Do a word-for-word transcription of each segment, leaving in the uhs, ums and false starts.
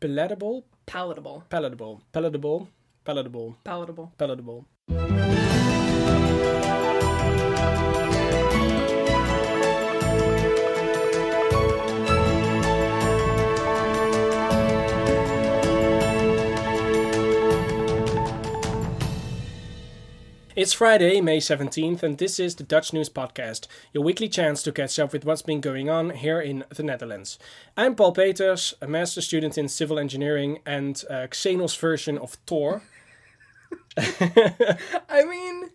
palatable, palatable, palatable, palatable, palatable, palatable, palatable. It's Friday, May seventeenth, and this is the Dutch News Podcast, your weekly chance to catch up with what's been going on here in the Netherlands. I'm Paul Peters, a master's student in civil engineering and uh, Xenos version of Thor. I mean,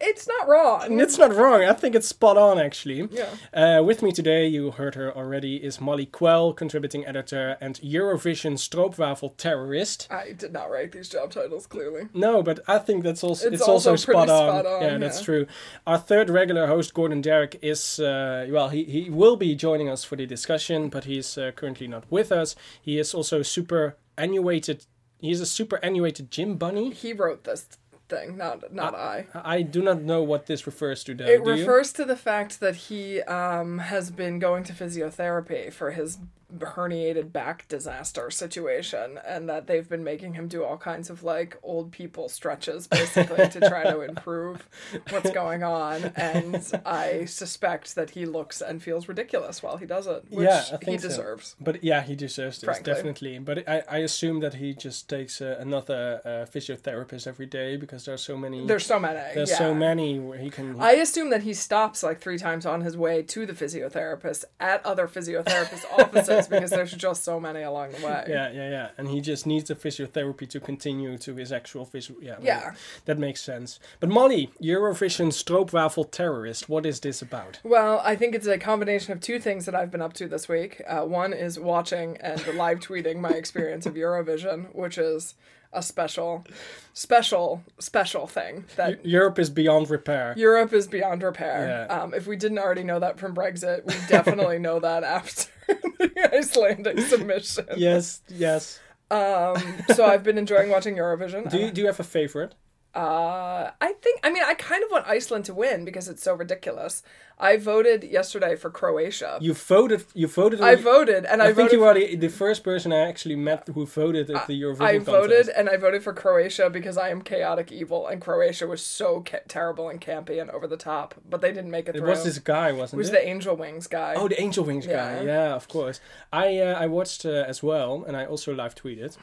it's not wrong. It's not wrong. I think it's spot on, actually. Yeah. Uh, with me today, you heard her already, is Molly Quell, contributing editor and Eurovision stroopwafel terrorist. I did not write these job titles, clearly. No, but I think that's also it's, it's also, also spot, on. spot on. Yeah, yeah, that's true. Our third regular host, Gordon Derrick, is uh, well, he he will be joining us for the discussion, but he's uh, currently not with us. He is also superannuated. He's a superannuated gym bunny. He wrote this. thing not not I, I I do not know what this refers to, though. It do refers you? to the fact that he um has been going to physiotherapy for his herniated back disaster situation, and that they've been making him do all kinds of like old people stretches basically to try to improve what's going on, and I suspect that he looks and feels ridiculous while he does it, which yeah, I think he deserves so. But yeah, he deserves this, frankly. Definitely, but I, I assume that he just takes uh, another uh, physiotherapist every day because there's so many there's so many there's yeah. so many where he can I assume that he stops like three times on his way to the physiotherapist at other physiotherapist offices because there's just so many along the way. Yeah, yeah, yeah. And he just needs the physiotherapy to continue to his actual physio. Yeah, yeah. Well, that makes sense. But Molly, Eurovision stroopwafel terrorist, what is this about? Well, I think it's a combination of two things that I've been up to this week. Uh, one is watching and live tweeting my experience of Eurovision, which is a special, special, special thing. That Europe is beyond repair. Europe is beyond repair. Yeah. Um, if we didn't already know that from Brexit, we definitely know that after the Icelandic submission. Yes, yes. Um, so I've been enjoying watching Eurovision. Do you, do you have a favorite? Uh, I think, I mean, I kind of want Iceland to win because it's so ridiculous. I voted yesterday for Croatia. You voted? You voted? I voted, and I, I voted think you are the, the first person I actually met who voted at the Eurovision contest. I voted, and I voted for Croatia because I am chaotic evil, and Croatia was so ca- terrible and campy and over the top, but they didn't make it through. It was this guy, wasn't it? It was the Angel Wings guy. Oh, the Angel Wings yeah. guy, yeah, of course. I, uh, I watched uh, as well, and I also live tweeted.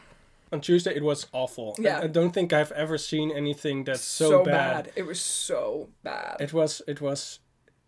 On Tuesday, it was awful. Yeah. I, I don't think I've ever seen anything that's so, so bad. bad. It was so bad. It was, it was,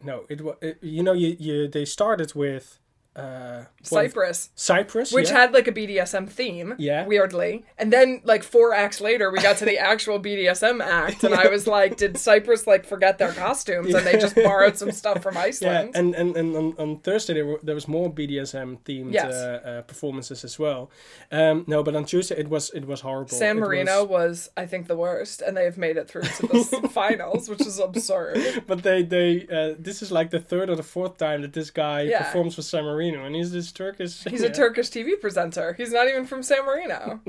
no, it was, it, you know, you, you, they started with... Uh, Cyprus. Of, Cyprus, Which yeah. had, like, a B D S M theme, yeah. weirdly. And then, like, four acts later, we got to the actual B D S M act, and yeah. I was like, did Cyprus, like, forget their costumes? Yeah. And they just borrowed some stuff from Iceland. Yeah. And, and, and on, on Thursday, there, were, there was more B D S M-themed yes. uh, uh, performances as well. Um, no, but on Tuesday, it was it was horrible. San it Marino was... was, I think, the worst, and they have made it through to the finals, which is absurd. But they, they uh, this is, like, the third or the fourth time that this guy yeah. performs for San Marino. And he's this Turkish... He's yeah. a Turkish T V presenter. He's not even from San Marino.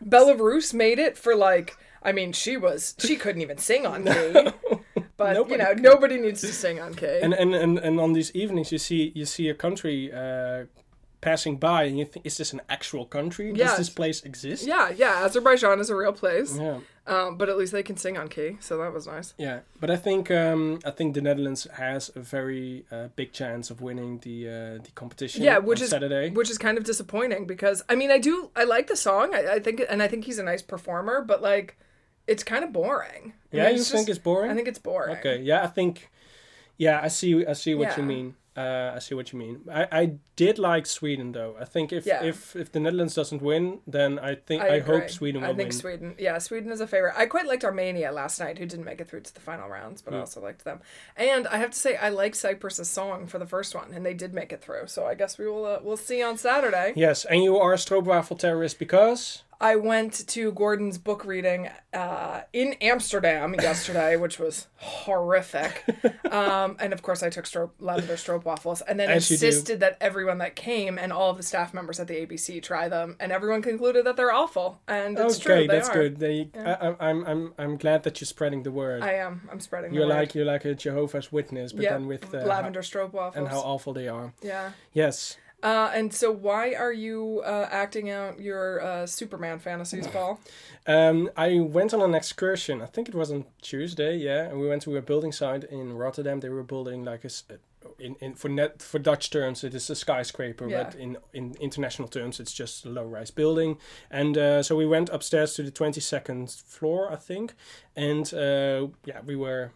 Belarus made it for like... I mean, she was... She couldn't even sing on no. K. But, nobody you know, could. Nobody needs to sing on K. And and, and and on these evenings, you see you see a country uh, passing by and you think, is this an actual country? Does yes. this place exist? Yeah, yeah. Azerbaijan is a real place. Yeah. Um, but at least they can sing on key, so that was nice. Yeah, but I think um, I think the Netherlands has a very uh, big chance of winning the uh, the competition. Yeah, which on is Saturday. Which is kind of disappointing because I mean I do I like the song I, I think and I think he's a nice performer, but like it's kind of boring. Yeah, I mean, you think just, it's boring? I think it's boring. Okay. Yeah, I think. Yeah, I see. I see what yeah. you mean. Uh, I see what you mean. I, I did like Sweden though. I think if, yeah. if, if the Netherlands doesn't win, then I think I, I hope Sweden will win. I think win. Sweden, yeah, Sweden is a favorite. I quite liked Armenia last night, who didn't make it through to the final rounds, but yeah. I also liked them. And I have to say, I like Cyprus's song for the first one, and they did make it through. So I guess we will uh, we'll see on Saturday. Yes, and you are a stroopwafel terrorist because. I went to Gordon's book reading uh, in Amsterdam yesterday, which was horrific. Um, and of course, I took stro- lavender stroopwafels and then As insisted that everyone that came and all of the staff members at the A B C try them, and everyone concluded that they're awful. And it's okay, true, they that's are. good. They, yeah. I, I'm, I'm, I'm glad that you're spreading the word. I am. I'm spreading the you're word. Like, you're like a Jehovah's Witness, but yep. then with uh, lavender stroopwafels and how awful they are. Yeah. Yes. Uh, and so why are you uh, acting out your uh, Superman fantasies, Paul? um, I went on an excursion. I think it was on Tuesday, yeah. And we went to a building site in Rotterdam. They were building like a... In, in for net for Dutch terms, it is a skyscraper, yeah. But in, in international terms, it's just a low-rise building. And uh, so we went upstairs to the twenty-second floor, I think. And uh, yeah, we were...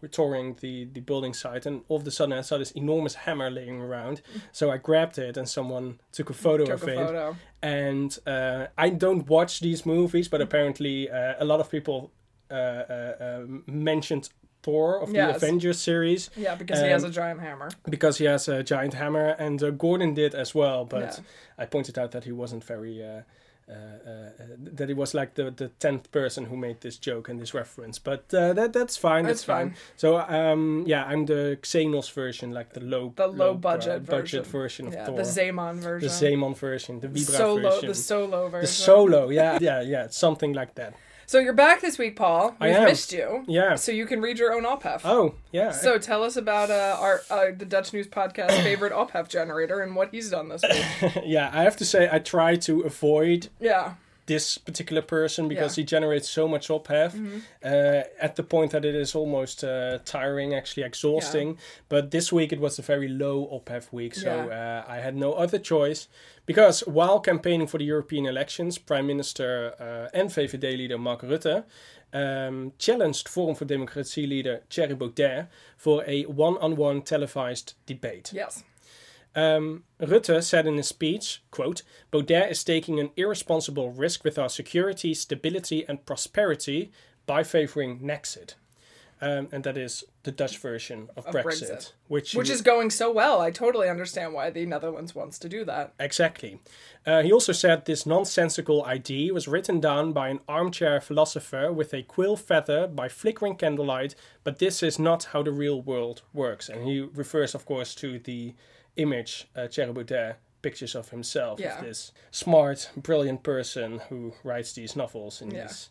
We're touring the, the building site, and all of a sudden I saw this enormous hammer laying around. So I grabbed it, and someone took a photo took of a it. Photo. And uh, I don't watch these movies, but apparently uh, a lot of people uh, uh, uh, mentioned Thor of yes. the Avengers series. Yeah, because um, he has a giant hammer. Because he has a giant hammer, and uh, Gordon did as well. But yeah. I pointed out that he wasn't very... Uh, Uh, uh, that it was like the the tenth person who made this joke and this reference, but uh, that that's fine. That's, that's fine. fine. So um, yeah, I'm the Xenos version, like the low the low, low budget, bra- budget version, version of yeah, Thor, the Zeeman version, the Zeeman version, the Vibra solo, version, the solo version, the solo. Yeah, yeah, yeah, something like that. So you're back this week, Paul. We've I am. missed you. Yeah. So you can read your own O P H E F. Oh, yeah. So tell us about uh, our uh, the Dutch News Podcast favorite O P H E F generator and what he's done this week. Yeah, I have to say I try to avoid yeah. this particular person because yeah. he generates so much O P H E F mm-hmm. uh, at the point that it is almost uh, tiring, actually exhausting. Yeah. But this week it was a very low O P H E F week, so yeah. uh, I had no other choice. Because while campaigning for the European elections, Prime Minister uh, and V V D leader Mark Rutte um, challenged Forum for Democracy leader Thierry Baudet for a one-on-one televised debate. Yes. Um, Rutte said in his speech, quote, "Baudet is taking an irresponsible risk with our security, stability and prosperity by favouring Nexit." Um, and that is the Dutch version of, of Brexit. Brexit. Which, which is going so well. I totally understand why the Netherlands wants to do that. Exactly. Uh, he also said this nonsensical idea was written down by an armchair philosopher with a quill feather by flickering candlelight, but this is not how the real world works. And he refers, of course, to the image uh, Thierry Baudet pictures of himself, yeah. of this smart, brilliant person who writes these novels in yeah. these...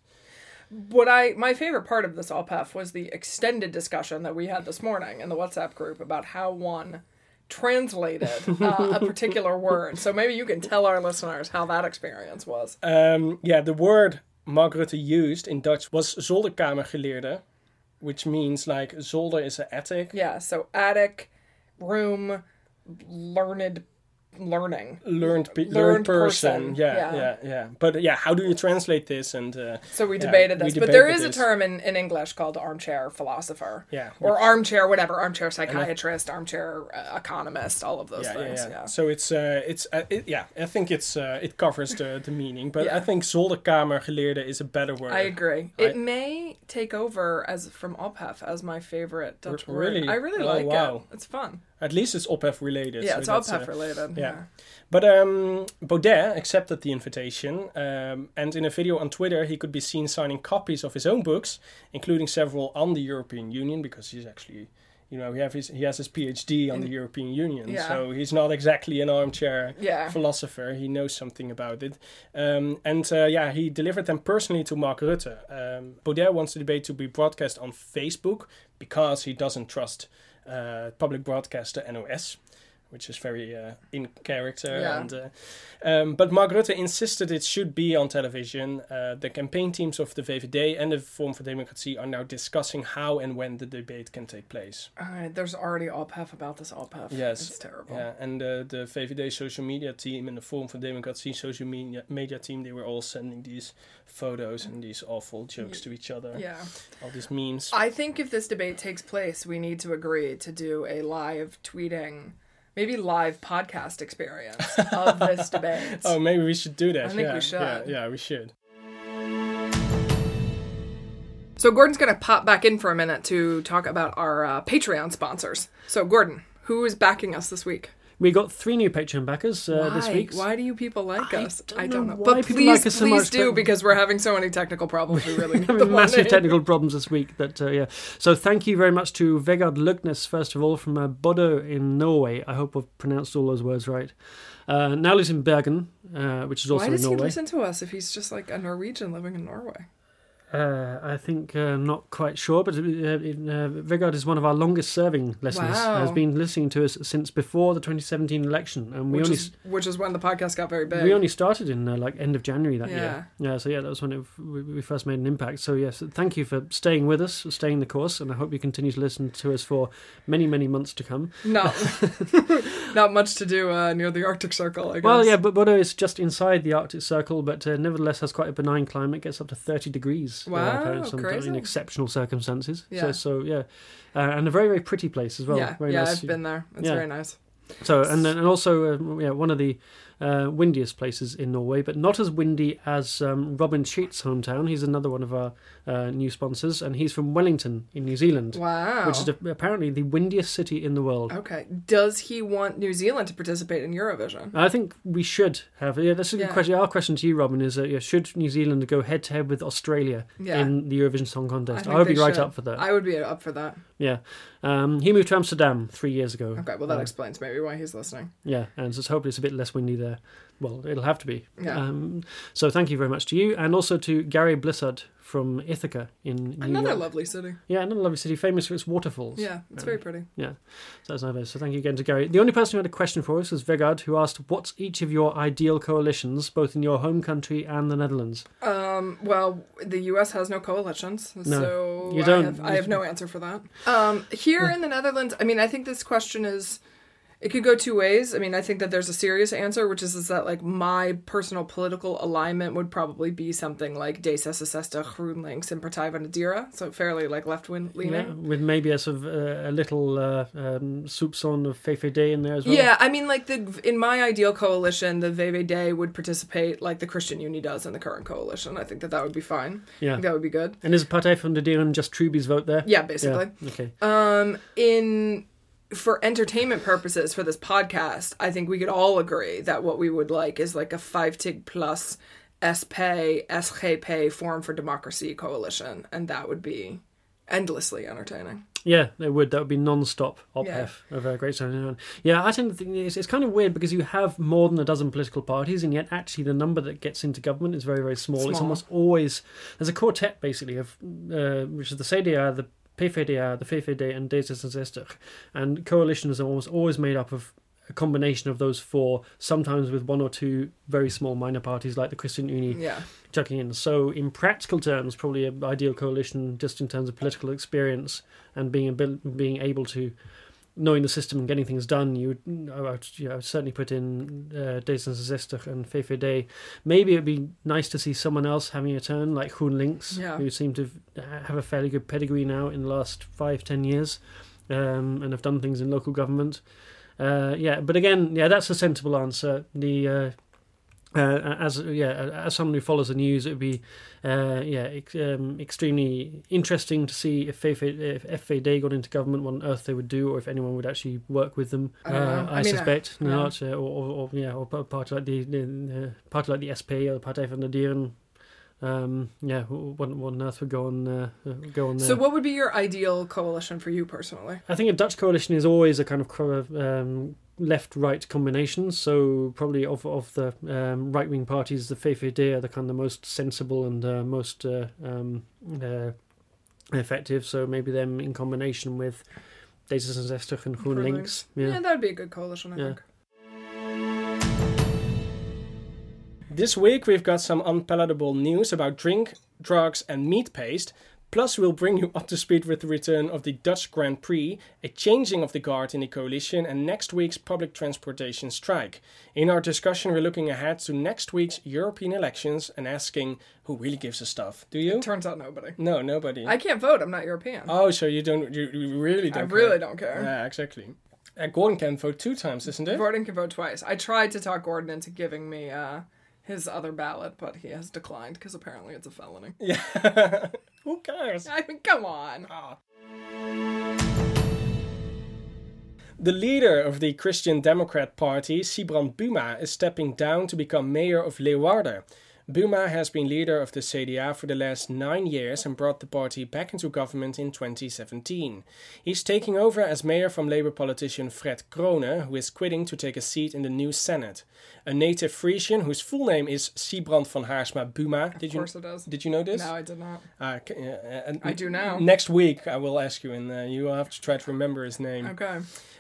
What I my favorite part of this O P H E F was the extended discussion that we had this morning in the WhatsApp group about how one translated uh, a particular word. So maybe you can tell our listeners how that experience was. Um, yeah, the word Mark Rutte used in Dutch was zolderkamergeleerde, which means like zolder is an attic. Yeah, so attic, room, learned. learning learned, pe- learned learned person, person. Yeah, yeah yeah yeah but yeah how do you translate this? And uh, so we yeah, debated this we but there is this. a term in, in English called armchair philosopher, yeah or which, armchair whatever armchair psychiatrist, armchair uh, economist, all of those yeah, things yeah, yeah. yeah so it's uh, it's uh, it, yeah I think it's uh, it covers the, the meaning, but yeah. I think zolderkamergeleerde is a better word. I agree I, it may take over as from O P H E F as my favorite Dutch word. Really? I really oh, like wow. it it's fun. At least it's O P H E F related. Yeah, so it's O P H E F uh, related. Yeah. yeah. But um, Baudet accepted the invitation, um, and in a video on Twitter, he could be seen signing copies of his own books, including several on the European Union, because he's actually, you know, he, have his, he has his PhD on in, the European Union, yeah. so he's not exactly an armchair yeah. philosopher. He knows something about it. Um, and uh, yeah, he delivered them personally to Mark Rutte. Um, Baudet wants the debate to be broadcast on Facebook because he doesn't trust Uh, public broadcaster N O S, which is very uh, in character. Yeah. And, uh, um, but Mark Rutte insisted it should be on television. Uh, the campaign teams of the V V D and the Forum for Democracy are now discussing how and when the debate can take place. Uh, there's already O P H E F about this O P H E F. Yes. It's terrible. Yeah. And uh, the V V D social media team and the Forum for Democracy social media, media team, they were all sending these photos and these awful jokes to each other. Yeah. All these memes. I think if this debate takes place, we need to agree to do a live tweeting, maybe live podcast experience of this debate. Oh, maybe we should do that. I think yeah, we should. Yeah, yeah, we should. So Gordon's going to pop back in for a minute to talk about our uh, Patreon sponsors. So Gordon, who is backing us this week? We got three new Patreon backers uh, this week. Why do you people like I us? Don't I don't know. know. But please, like us please so do, because we're having so many technical problems. We really need the massive money. technical problems this week. That uh, yeah. So thank you very much to Vegard Lugnes, first of all, from uh, Bodø in Norway. I hope I've pronounced all those words right. Uh, now lives in Bergen, uh, which is also in Norway. Why does he listen to us if he's just like a Norwegian living in Norway? Uh, I think uh, not quite sure, but uh, uh, Vegard is one of our longest-serving listeners. Wow. Has been listening to us since before the twenty seventeen election, and we which only is, which is when the podcast got very big. We only started in uh, like end of January that yeah. year. Yeah, so yeah, that was when it, we, we first made an impact. So yes, yeah, so thank you for staying with us, for staying the course, and I hope you continue to listen to us for many, many months to come. No, not much to do uh, near the Arctic Circle, I guess. Well, yeah, but Bodø is just inside the Arctic Circle, but uh, nevertheless has quite a benign climate. Gets up to thirty degrees. Wow, uh, crazy. In exceptional circumstances. Yeah. So, so yeah. Uh, and a very, very pretty place as well. Yeah, very yeah nice. I've been there. It's yeah. very nice. So, and then, and also, uh, yeah, one of the uh, windiest places in Norway, but not as windy as um, Robin Sheet's hometown. He's another one of our uh, new sponsors, and he's from Wellington in New Zealand. Wow. Which is a, apparently the windiest city in the world. Okay. Does he want New Zealand to participate in Eurovision? I think we should have. Yeah, that's a good yeah. question. Our question to you, Robin, is uh, yeah, should New Zealand go head-to-head with Australia yeah. in the Eurovision Song Contest? I, I would be should. right up for that. I would be up for that. Yeah. Um, he moved to Amsterdam three years ago. Okay, well, that uh, explains maybe why he's listening. Yeah, and so hopefully it's a bit less windy there. Well, it'll have to be. Yeah. Um, so thank you very much to you, and also to Gary Blissard from Ithaca in New York. Another lovely city. Yeah, another lovely city, famous for its waterfalls. Yeah, it's um, very pretty. Yeah, so that's nice. So thank you again to Gary. The only person who had a question for us was Vegard, who asked, what's each of your ideal coalitions, both in your home country and the Netherlands? Um, well, the U S has no coalitions, no, so you don't. I have, I have no answer for that. Um, here in the Netherlands, I mean, I think this question is... It could go two ways. I mean, I think that there's a serious answer, which is, is that, like, my personal political alignment would probably be something like D sixty-six, GroenLinks, and Partij van de Dieren, so fairly, like, left-wing leaning. Yeah, with maybe a sort of uh, a little uh, um, soupçon of V V D in there as well. Yeah, I mean, like, the in my ideal coalition, the V V D would participate like the Christian Union does in the current coalition. I think that that would be fine. Yeah. I think that would be good. And is Partij van de Dieren just Truby's vote there? Yeah, basically. Yeah. Okay. Um, in... For entertainment purposes for this podcast, I think we could all agree that what we would like is like a five T I G plus S P, S G P, Forum for Democracy coalition, and that would be endlessly entertaining. Yeah, it would. That would be non-stop op-hef yeah. of a great sound. Yeah, I tend to think it's, it's kind of weird because you have more than a dozen political parties, and yet actually the number that gets into government is very, very small. small. It's almost always... There's a quartet, basically, of uh, which is the C D A, the PvdA, the V V D, and D sixty-six. And coalitions are almost always made up of a combination of those four, sometimes with one or two very small minor parties like the Christian Union yeah. chucking in. So in practical terms, probably an ideal coalition just in terms of political experience and being abil- being able to, knowing the system and getting things done, you would, I would, you know, I would certainly put in uh, D sixty-six and V V D. Maybe it would be nice to see someone else having a turn, like GroenLinks, yeah. who seem to have a fairly good pedigree now in the last five, ten years, um, and have done things in local government. Uh, yeah, but again, yeah, that's a sensible answer. The uh, Uh, as yeah, as someone who follows the news, it would be uh, yeah ex- um, extremely interesting to see if F V D got into government, what on earth they would do, or if anyone would actually work with them. I, uh, I, I mean, suspect uh, not, yeah. or, or, or yeah, or a party like the, the uh, party like the S P or the Partij van de Dieren. Um, yeah, what, what on earth would go on, uh, go on there? So what would be your ideal coalition for you personally? I think a Dutch coalition is always a kind of... Um, left-right combination, so probably of of the um, right-wing parties, the V V D are the kind of most sensible and uh, most uh, um, uh, effective, so maybe them in combination with D zesenzestig and GroenLinks. Yeah. yeah, that would be a good coalition, I yeah. think. This week we've got some unpalatable news about drink, drugs and meat paste. Plus, we'll bring you up to speed with the return of the Dutch Grand Prix, a changing of the guard in the coalition, and next week's public transportation strike. In our discussion, we're looking ahead to next week's European elections and asking, who really gives a stuff? Do you? It turns out nobody. No, nobody. I can't vote. I'm not European. Oh, so you don't? You, you really don't? I care. really don't care. Yeah, exactly. Uh, Gordon can vote two times, isn't it? Gordon can vote twice. I tried to talk Gordon into giving me uh, his other ballot, but he has declined because apparently it's a felony. Yeah. Who cares? I mean, come on. Oh. The leader of the Christian Democrat Party, Sybrand Buma, is stepping down to become mayor of Leeuwarden. Buma has been leader of the C D A for the last nine years and brought the party back into government in twenty seventeen. He's taking over as mayor from Labour politician Fred Krone, who is quitting to take a seat in the new Senate. A native Frisian whose full name is Sybrand van Haarsma Buma. Of did course you, it is. Did you know this? No, I did not. Uh, uh, uh, I do now. Next week I will ask you, and uh, you will have to try to remember his name. Okay.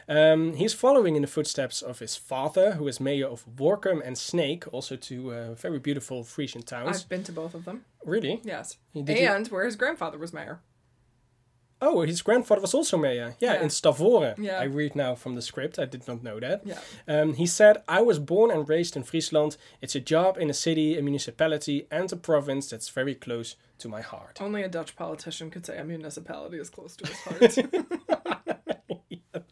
Um, he's following in the footsteps of his father, who is mayor of Workum and Snake, also two uh, very beautiful Frisian towns. I've been to both of them. Really? Yes. Did and you... where his grandfather was mayor. Oh, his grandfather was also mayor. Yeah, yeah. In Stavoren. Yeah. I read now from the script. I did not know that. Yeah. Um, he said, I was born and raised in Friesland. It's a job in a city, a municipality, and a province that's very close to my heart. Only a Dutch politician could say a municipality is close to his heart.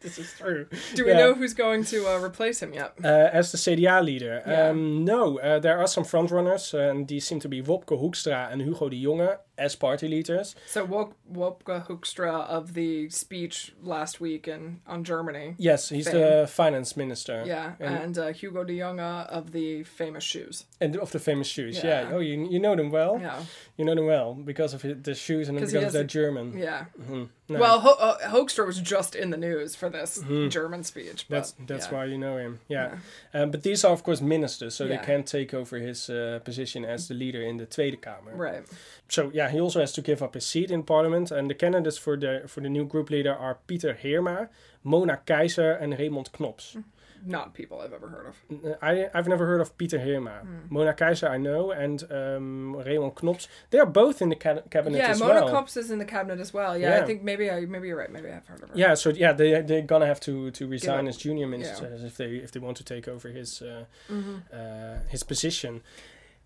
This is true. Do we yeah. know who's going to uh, replace him yet? Uh, as the C D A leader? Yeah. Um, no, uh, there are some frontrunners, uh, and these seem to be Wopke Hoekstra and Hugo de Jonge as party leaders. So Wop- Wopke Hoekstra of the speech last week in, on Germany. Yes, he's fame. the finance minister. Yeah, and, and uh, Hugo de Jonge of the famous shoes. And of the famous shoes, yeah. yeah. Oh, you you know them well? Yeah. You know them well because of the shoes and because has, they're German. Yeah. Mm-hmm. No. Well, Ho- uh, Hoekstra was just in the news for this mm-hmm. German speech. But, that's that's yeah. why you know him, yeah. yeah. Um, but these are, of course, ministers, so yeah. they can't take over his uh, position as the leader in the Tweede Kamer. Right. So, yeah, he also has to give up his seat in parliament, and the candidates for the for the new group leader are Pieter Heerma, Mona Keizer and Raymond Knops. Not people I've ever heard of. I, I've never heard of Pieter Heerma. Mm. Mona Keizer I know, and um, Raymond Knops. They are both in the ca- cabinet yeah, as Mona well. Yeah, Mona Knops is in the cabinet as well. Yeah, yeah. I think maybe I, maybe you're right. Maybe I've heard of her. Yeah, so yeah, they, they're going to have to, to resign as junior ministers yeah. if they if they want to take over his uh, mm-hmm. uh, his position.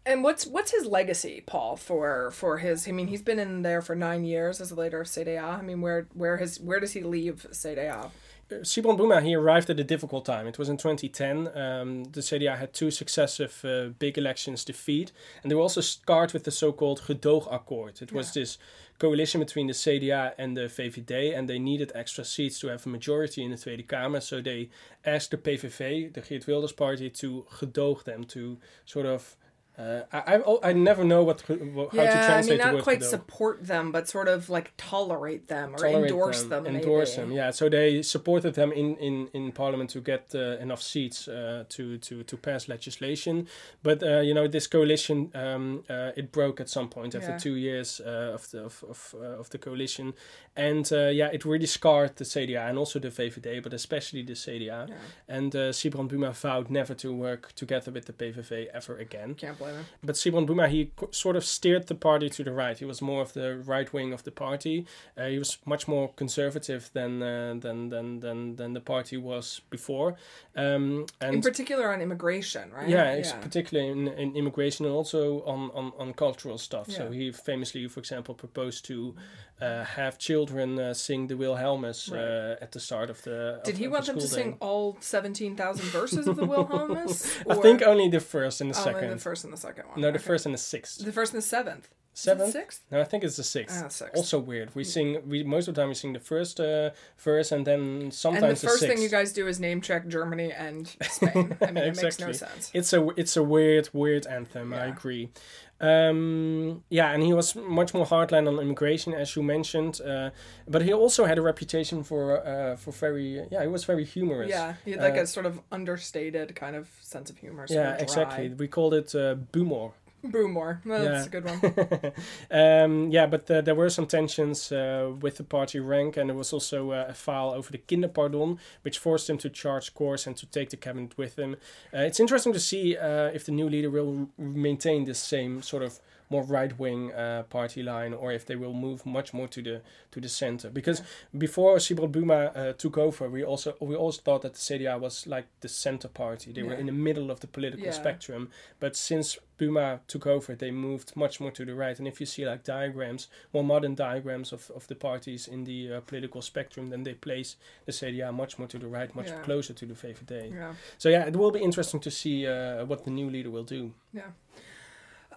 And what's what's his legacy, Paul, for for his... I mean, he's been in there for nine years as a leader of C D A. I mean, where where his where does he leave C D A? Sybrand Buma, he arrived at a difficult time. It was in twenty ten. Um, the C D A had two successive uh, big elections defeat. And they were also scarred with the so-called gedoogakkoord. It yeah. was this coalition between the C D A and the V V D. And they needed extra seats to have a majority in the Tweede Kamer. So they asked the P V V, the Geert Wilders party, to gedoog them, to sort of... Uh, I, I I never know what, what how yeah, to translate the word. I mean, not quite gedoog. Support them, but sort of like tolerate them or tolerate endorse them. them endorse maybe. them, yeah. So they supported them in, in, in Parliament to get uh, enough seats uh, to, to, to pass legislation. But uh, you know, this coalition um, uh, it broke at some point after yeah. two years uh, of the of of, uh, of the coalition, and uh, yeah, it really scarred the C D A and also the V V D, but especially the C D A. Yeah. And uh, Sybrand Buma vowed never to work together with the P V V ever again. Can't blame. But Sybrand Buma, he sort of steered the party to the right. He was more of the right wing of the party. Uh, he was much more conservative than uh, than, than than than the party was before. Um, and in particular on immigration, right? Yeah, yeah. particularly in, in immigration and also on, on, on cultural stuff. Yeah. So he famously, for example, proposed to uh, have children uh, sing the Wilhelmus right. uh, at the start of the. Did of, he want the them to day. sing all seventeen thousand verses of the Wilhelmus? I think only the first and the only second. Only the first and the second one. No, the okay. first and the sixth. The first and the seventh. Seventh? Sixth? No, I think it's the sixth. Ah, sixth. Also weird. We sing. We most of the time we sing the first uh, verse and then sometimes and the, the first sixth. Thing you guys do is name check Germany and Spain. I mean, it exactly. makes no sense. It's a it's a weird weird anthem. Yeah. I agree. Um, yeah, and he was much more hardline on immigration, as you mentioned. Uh, but he also had a reputation for uh, for very yeah, he was very humorous. Yeah, he had like uh, a sort of understated kind of sense of humor. Yeah, exactly. We called it uh, boomor. Boomor. Well, yeah. That's a good one. um, yeah, but uh, there were some tensions uh, with the party rank, and there was also uh, a file over the kinderpardon, which forced him to charge course and to take the cabinet with him. Uh, it's interesting to see uh, if the new leader will maintain this same sort of more right-wing uh, party line, or if they will move much more to the to the center. Because yeah. before Sybrand Buma uh, took over, we also we always thought that the C D A was like the center party. They yeah. were in the middle of the political yeah. spectrum. But since Buma took over, they moved much more to the right. And if you see like diagrams, more modern diagrams of, of the parties in the uh, political spectrum, then they place the C D A much more to the right, much yeah. closer to the V V D. Yeah. So yeah, it will be interesting to see uh, what the new leader will do. Yeah.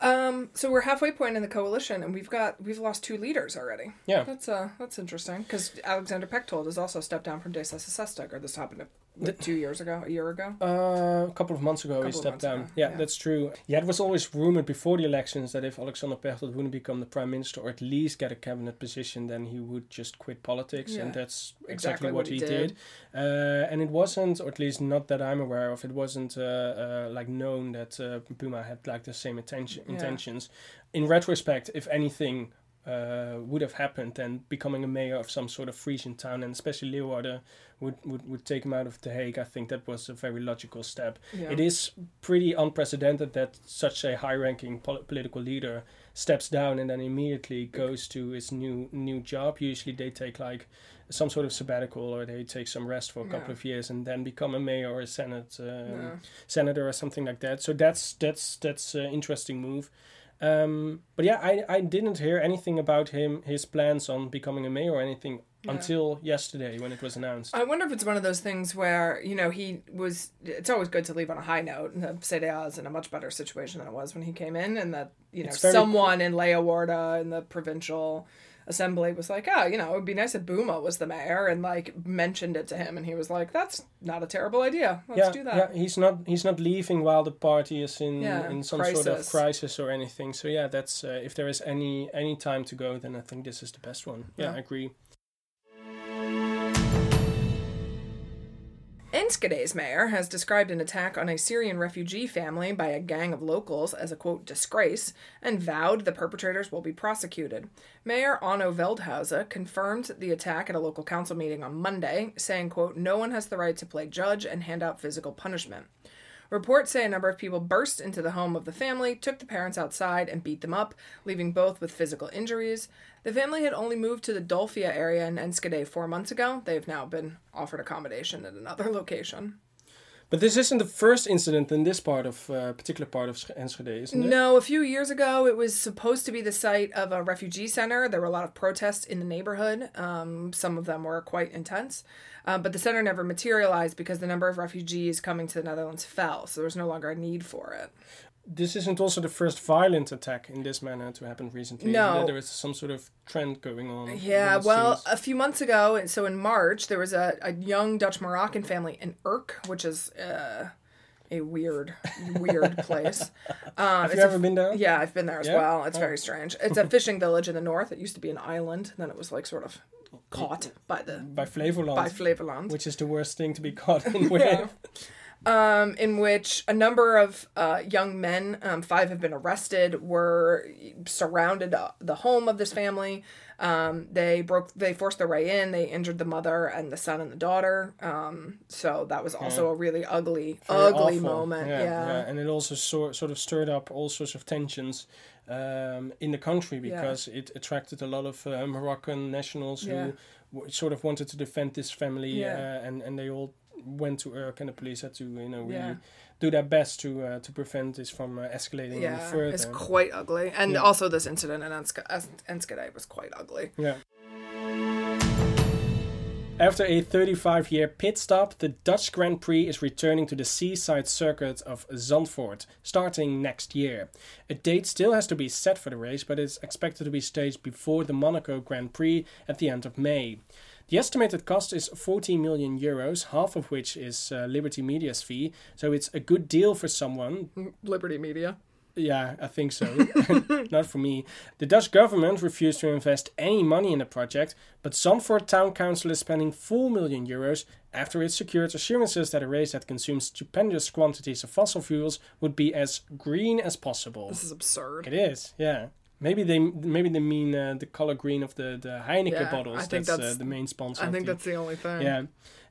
Um, so we're halfway point in the coalition, and we've got we've lost two leaders already. Yeah, that's uh that's interesting because Alexander Pechtold has also stepped down from D zesenzestig, or this happened The, two years ago, a year ago? Uh, a couple of months ago, he stepped down. Yeah, yeah, that's true. Yeah, it was always rumored before the elections that if Alexander Pechtold wouldn't become the prime minister or at least get a cabinet position, then he would just quit politics. Yeah. And that's exactly, exactly what, what he did. did. Uh, and it wasn't, or at least not that I'm aware of, it wasn't uh, uh, like known that uh, Buma had like the same intention, yeah. intentions. In retrospect, if anything uh, would have happened, then becoming a mayor of some sort of Frisian town, and especially Leeuwarden, Would, would would take him out of The Hague. I think that was a very logical step. Yeah. It is pretty unprecedented that such a high-ranking pol- political leader steps down and then immediately goes to his new new job. Usually they take like some sort of sabbatical, or they take some rest for a couple yeah. of years and then become a mayor or a senate um, yeah. senator or something like that. So that's that's that's an interesting move. Um, but yeah, I I didn't hear anything about him his plans on becoming a mayor or anything. Yeah. Until yesterday when it was announced. I wonder if it's one of those things where, you know, he was... It's always good to leave on a high note. And the C D A is in a much better situation than it was when he came in. And that, you know, someone cool. in Leeuwarden in the provincial assembly was like, oh, you know, it would be nice if Buma was the mayor, and like mentioned it to him. And he was like, that's not a terrible idea. Let's yeah, do that. Yeah, he's not he's not leaving while the party is in, yeah, in some crisis. sort of crisis or anything. So yeah, that's... Uh, if there is any, any time to go, then I think this is the best one. Yeah, yeah. I agree. Enschede's mayor has described an attack on a Syrian refugee family by a gang of locals as a, quote, disgrace, and vowed the perpetrators will be prosecuted. Mayor Onno Veldhuizen confirmed the attack at a local council meeting on Monday, saying, quote, no one has the right to play judge and hand out physical punishment. Reports say a number of people burst into the home of the family, took the parents outside, and beat them up, leaving both with physical injuries. The family had only moved to the Dolfia area in Enschede four months ago. They have now been offered accommodation at another location. But this isn't the first incident in this part of, uh, particular part of Enschede, isn't it? No, a few years ago it was supposed to be the site of a refugee center. There were a lot of protests in the neighborhood. Um, some of them were quite intense. Uh, but the center never materialized because the number of refugees coming to the Netherlands fell. So there was no longer a need for it. This isn't also the first violent attack in this manner to happen recently. No. There is some sort of trend going on. Yeah, well, seems... a few months ago, and so in March, there was a, a young Dutch-Moroccan family in Urk, which is uh, a weird, weird place. Um, Have you ever a, been there? Yeah, I've been there as yeah? well. It's oh. very strange. It's a fishing village in the north. It used to be an island, and then it was like sort of... caught by the... By Flevoland. By Flevoland. Which is the worst thing to be caught in with. Yeah. um, in which a number of uh, young men, um, five have been arrested, were surrounded uh, the home of this family. Um, they broke... They forced their way in. They injured the mother and the son and the daughter. Um, so that was also yeah. a really ugly, Very ugly awful. moment. Yeah, yeah. yeah. And it also so, sort of stirred up all sorts of tensions Um, in the country, because yeah. it attracted a lot of uh, Moroccan nationals yeah. who w- sort of wanted to defend this family, yeah. uh, and and they all went to Urk, and the police had to you know really yeah. do their best to uh, to prevent this from uh, escalating yeah. any further. It's quite ugly, and yeah. also this incident in Enschede, Enschede was quite ugly. Yeah. After a thirty-five year pit stop, the Dutch Grand Prix is returning to the seaside circuit of Zandvoort, starting next year. A date still has to be set for the race, but it's expected to be staged before the Monaco Grand Prix at the end of May. The estimated cost is forty million euros, half of which is uh, Liberty Media's fee, so it's a good deal for someone. Liberty Media. Yeah, I think so. Not for me. The Dutch government refused to invest any money in the project, but Zandvoort Town Council is spending four million euros after it secured assurances that a race that consumes stupendous quantities of fossil fuels would be as green as possible. This is absurd. It is, yeah. Maybe they maybe they mean uh, the color green of the, the Heineken yeah, bottles. I think that's, that's uh, the main sponsor. I think that's the only thing. Yeah.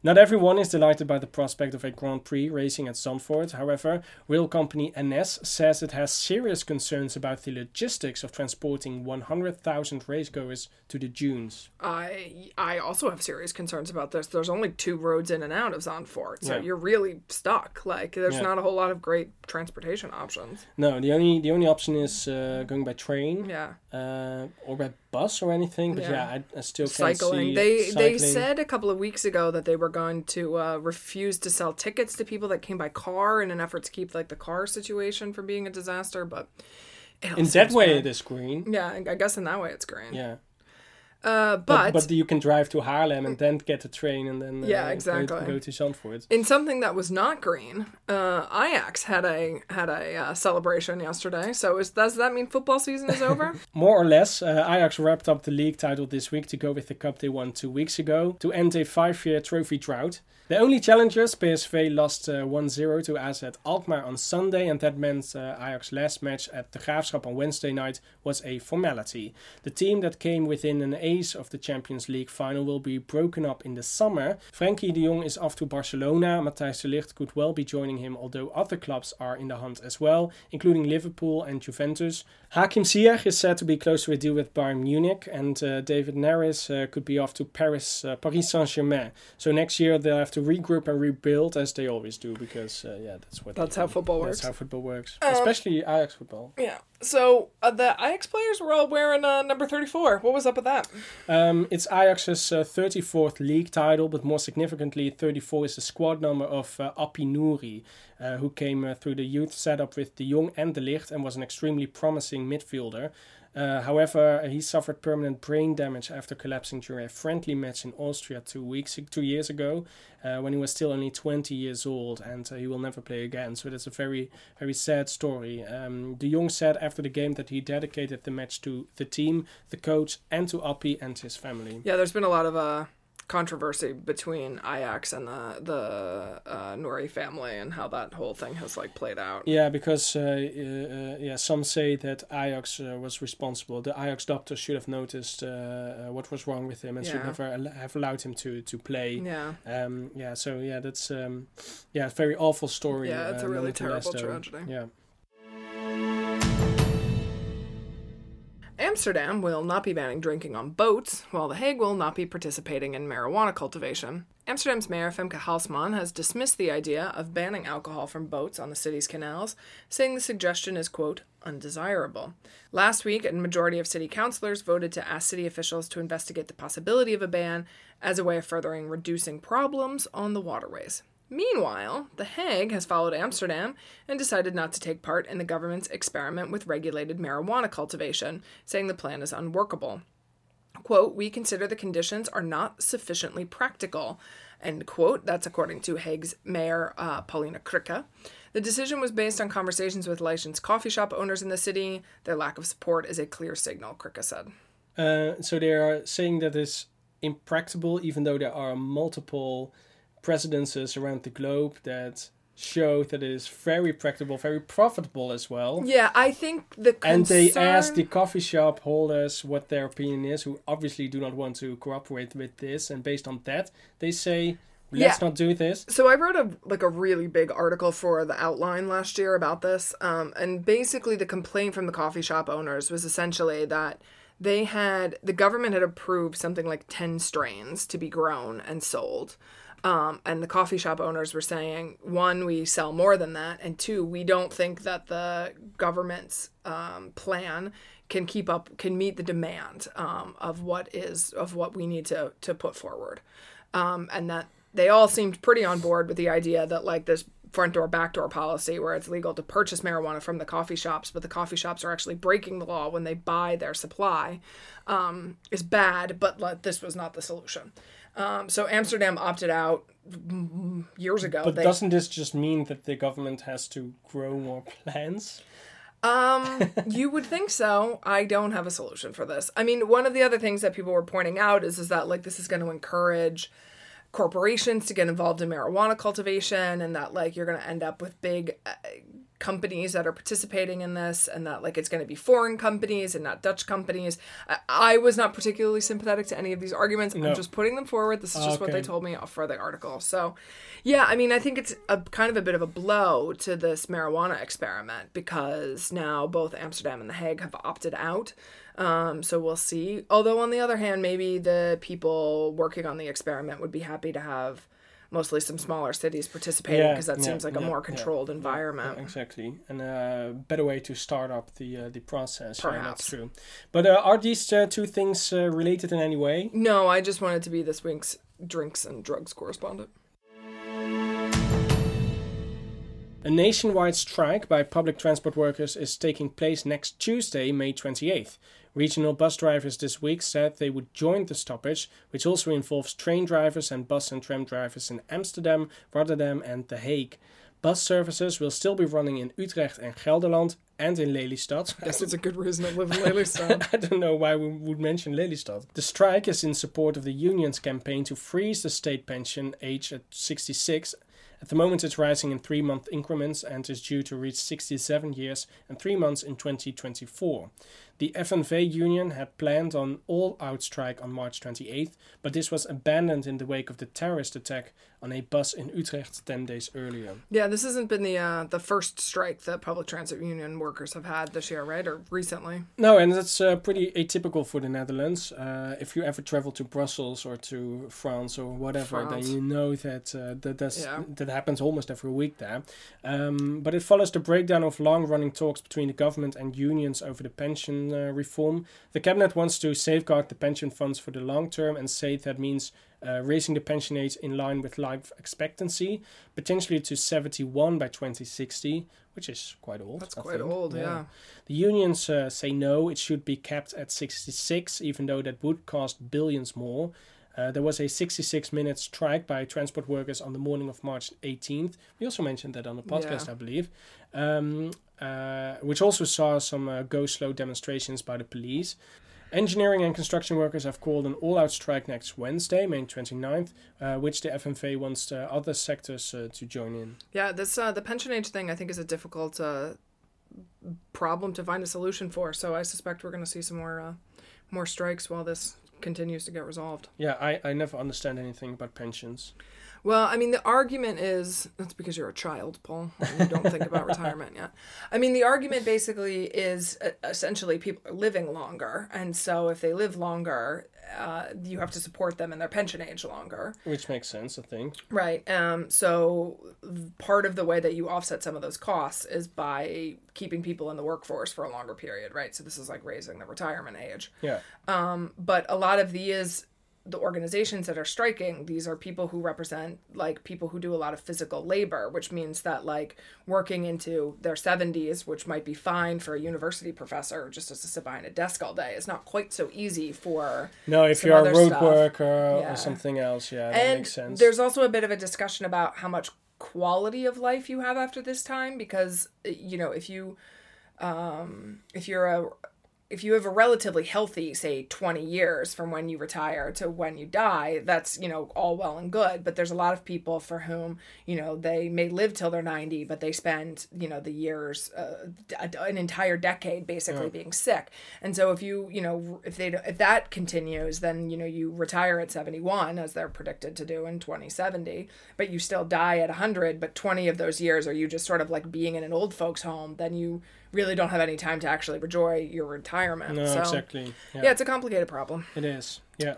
Not everyone is delighted by the prospect of a Grand Prix racing at Zandvoort. However, rail company N S says it has serious concerns about the logistics of transporting one hundred thousand racegoers to the dunes. I I also have serious concerns about this. There's only two roads in and out of Zandvoort, so yeah. you're really stuck. Like, there's yeah. not a whole lot of great transportation options. No, the only the only option is uh, going by train. Yeah. Uh, or by bus or anything, but yeah, yeah I, I still can't cycling. see they, cycling. They said a couple of weeks ago that they were going to uh, refuse to sell tickets to people that came by car in an effort to keep like the car situation from being a disaster, but... In that way, bad. It is green. Yeah, I guess in that way it's green. Yeah. Uh, but, but but you can drive to Haarlem and then get a train and then uh, yeah, exactly. go, go to Zandvoort. In something that was not green, uh, Ajax had a had a uh, celebration yesterday. So is, does that mean football season is over? More or less. Uh, Ajax wrapped up the league title this week to go with the cup they won two weeks ago to end a five-year trophy drought. The only challengers, P S V, lost uh, one nil to A Z Alkmaar on Sunday, and that meant uh, Ajax's last match at De Graafschap on Wednesday night was a formality. The team that came within an ace of the Champions League final will be broken up in the summer. Frenkie de Jong is off to Barcelona. Matthijs de Ligt could well be joining him, although other clubs are in the hunt as well, including Liverpool and Juventus. Hakim Ziyech is said to be close to a deal with Bayern Munich, and uh, David Neres uh, could be off to Paris, uh, Paris Saint-Germain. So next year they'll have to regroup and rebuild as they always do, because uh, yeah, that's what that's they, how football that's works. That's how football works, um, especially Ajax football. Yeah. So uh, the Ajax players were all wearing uh, number thirty-four. What was up with that? Um, it's Ajax's uh, thirty-fourth league title, but more significantly, thirty-four is the squad number of uh, Appie Nouri, uh, who came uh, through the youth setup with De Jong and De Ligt and was an extremely promising midfielder. Uh, however, he suffered permanent brain damage after collapsing during a friendly match in Austria two weeks, two years ago, uh, when he was still only twenty years old, and uh, he will never play again. So that's a very, very sad story. Um, De Jong said after the game that he dedicated the match to the team, the coach, and to Appie and his family. Yeah, there's been a lot of uh, controversy between Ajax and the the uh, Nouri family and how that whole thing has like played out. Yeah, because uh, uh, yeah, some say that Ajax uh, was responsible. The Ajax doctors should have noticed uh, what was wrong with him and yeah. should never al- have allowed him to to play. Yeah. Um. Yeah. So yeah, that's um. Yeah, a very awful story. Yeah, it's uh, a really terrible tragedy. Yeah. Amsterdam will not be banning drinking on boats, while The Hague will not be participating in marijuana cultivation. Amsterdam's mayor Femke Halsman has dismissed the idea of banning alcohol from boats on the city's canals, saying the suggestion is, quote, undesirable. Last week, a majority of city councillors voted to ask city officials to investigate the possibility of a ban as a way of furthering reducing problems on the waterways. Meanwhile, The Hague has followed Amsterdam and decided not to take part in the government's experiment with regulated marijuana cultivation, saying the plan is unworkable. Quote, we consider the conditions are not sufficiently practical, end quote. That's according to Hague's mayor, uh, Paulina Krikke. The decision was based on conversations with licensed coffee shop owners in the city. Their lack of support is a clear signal, Krikke said. Uh, so they are saying that it's impracticable, even though there are multiple presidences around the globe that show that it is very practicable, very profitable as well. Yeah, I think the concern... And they asked the coffee shop holders what their opinion is, who obviously do not want to cooperate with this. And based on that, they say, let's yeah. not do this. So I wrote a like a really big article for The Outline last year about this. Um, and basically the complaint from the coffee shop owners was essentially that they had... The government had approved something like ten strains to be grown and sold. Um, and the coffee shop owners were saying, one, we sell more than that, and two, we don't think that the government's um, plan can keep up, can meet the demand um, of what is of what we need to to put forward, um, and that they all seemed pretty on board with the idea that like this front door back door policy where it's legal to purchase marijuana from the coffee shops, but the coffee shops are actually breaking the law when they buy their supply, um, is bad. But like, this was not the solution. Um, so Amsterdam opted out years ago. But they... doesn't this just mean that the government has to grow more plants? Um, you would think so. I don't have a solution for this. I mean, one of the other things that people were pointing out is, is that like this is going to encourage corporations to get involved in marijuana cultivation, and that like you're going to end up with big uh, companies that are participating in this, and that like it's going to be foreign companies and not Dutch companies. I, I was not particularly sympathetic to any of these arguments. No. I'm just putting them forward. This is just okay. What they told me for the article. So yeah, I mean, I think it's a kind of a bit of a blow to this marijuana experiment because now both Amsterdam and The Hague have opted out. Um, so we'll see. Although on the other hand, maybe the people working on the experiment would be happy to have mostly some smaller cities participating because yeah, that yeah, seems like yeah, a more controlled yeah, environment. Yeah, exactly. And a better way to start up the uh, the process. Perhaps. Yeah, that's true. But uh, are these uh, two things uh, related in any way? No, I just wanted to be this week's drinks and drugs correspondent. A nationwide strike by public transport workers is taking place next Tuesday, May twenty-eighth. Regional bus drivers this week said they would join the stoppage, which also involves train drivers and bus and tram drivers in Amsterdam, Rotterdam and The Hague. Bus services will still be running in Utrecht and Gelderland and in Lelystad. Yes, it's a good reason to live in Lelystad. I don't know why we would mention Lelystad. The strike is in support of the union's campaign to freeze the state pension age at sixty-six. At the moment it's rising in three-month increments and is due to reach sixty-seven years and three months in twenty twenty-four. The F N V union had planned an all-out strike on March twenty-eighth, but this was abandoned in the wake of the terrorist attack on a bus in Utrecht ten days earlier. Yeah, this hasn't been the uh, the first strike that public transit union workers have had this year, right? Or recently? No, and that's uh, pretty atypical for the Netherlands. Uh, if you ever travel to Brussels or to France or whatever, France. then you know that uh, that, that's, yeah. that happens almost every week there. Um, but it follows the breakdown of long-running talks between the government and unions over the pension Uh, reform. The cabinet wants to safeguard the pension funds for the long term and say that means uh, raising the pension age in line with life expectancy, potentially to seventy-one by twenty sixty, which is quite old. That's I quite think. old, yeah. yeah. The unions uh, say no, it should be capped at sixty-six, even though that would cost billions more. Uh, there was a sixty-six minute strike by transport workers on the morning of March eighteenth. We also mentioned that on the podcast, yeah. I believe. Um, uh, which also saw some uh, go-slow demonstrations by the police. Engineering and construction workers have called an all-out strike next Wednesday, May twenty-ninth, uh, which the F N V wants uh, other sectors uh, to join in. Yeah, this uh, the pension age thing, I think, is a difficult uh, problem to find a solution for. So I suspect we're going to see some more uh, more strikes while this continues to get resolved. Yeah, I, I never understand anything about pensions. Well, I mean, the argument is, that's because you're a child, Paul. You don't think about retirement yet. I mean, the argument basically is uh, essentially people are living longer. And so if they live longer, uh, you have to support them in their pension age longer. Which makes sense, I think. Right. Um, so part of the way that you offset some of those costs is by keeping people in the workforce for a longer period, right? So this is like raising the retirement age. Yeah. Um, but a lot of these... the organizations that are striking, these are people who represent like people who do a lot of physical labor, which means that like working into their seventies, which might be fine for a university professor just to sit behind a desk all day, is not quite so easy for no if you're a road stuff. worker yeah. or something else. Yeah, that and makes sense. There's also a bit of a discussion about how much quality of life you have after this time, because you know if you um, if you're a If you have a relatively healthy, say, twenty years from when you retire to when you die, that's, you know, all well and good. But there's a lot of people for whom, you know, they may live till they're ninety, but they spend, you know, the years, uh, an entire decade basically yeah. being sick. And so if you, you know, if they if that continues, then, you know, you retire at seventy-one, as they're predicted to do in twenty seventy, but you still die at one hundred, but twenty of those years are you just sort of like being in an old folks home, then you really don't have any time to actually enjoy your retirement. No, so, exactly. Yeah. yeah, it's a complicated problem. It is, yeah.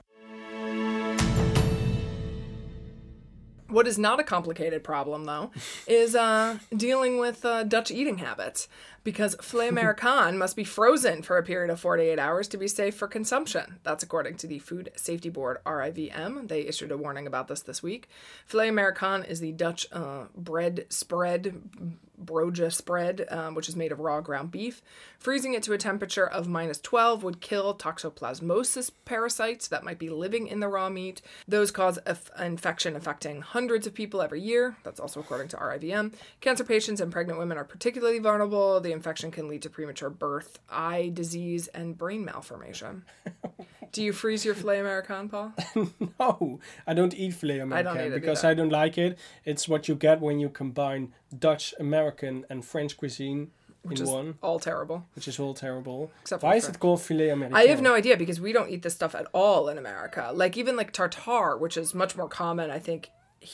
What is not a complicated problem, though, is uh, dealing with uh, Dutch eating habits, because filet American must be frozen for a period of forty-eight hours to be safe for consumption. That's according to the Food Safety Board, R I V M. They issued a warning about this this week. Filet American is the Dutch uh, bread spread, broodje spread, um, which is made of raw ground beef. Freezing it to a temperature of minus twelve would kill toxoplasmosis parasites that might be living in the raw meat. Those cause f- infection affecting hundreds of people every year. That's also according to R I V M. Cancer patients and pregnant women are particularly vulnerable. The infection can lead to premature birth, eye disease, and brain malformation. Do you freeze your filet American, Paul? No, I don't eat filet American I eat because either. I don't like it. It's what you get when you combine Dutch, American, and French cuisine. Which in is one. all terrible. Which is all terrible. Except Why is French. it called filet American? I have no idea, because we don't eat this stuff at all in America. Like even like tartare, which is much more common, I think,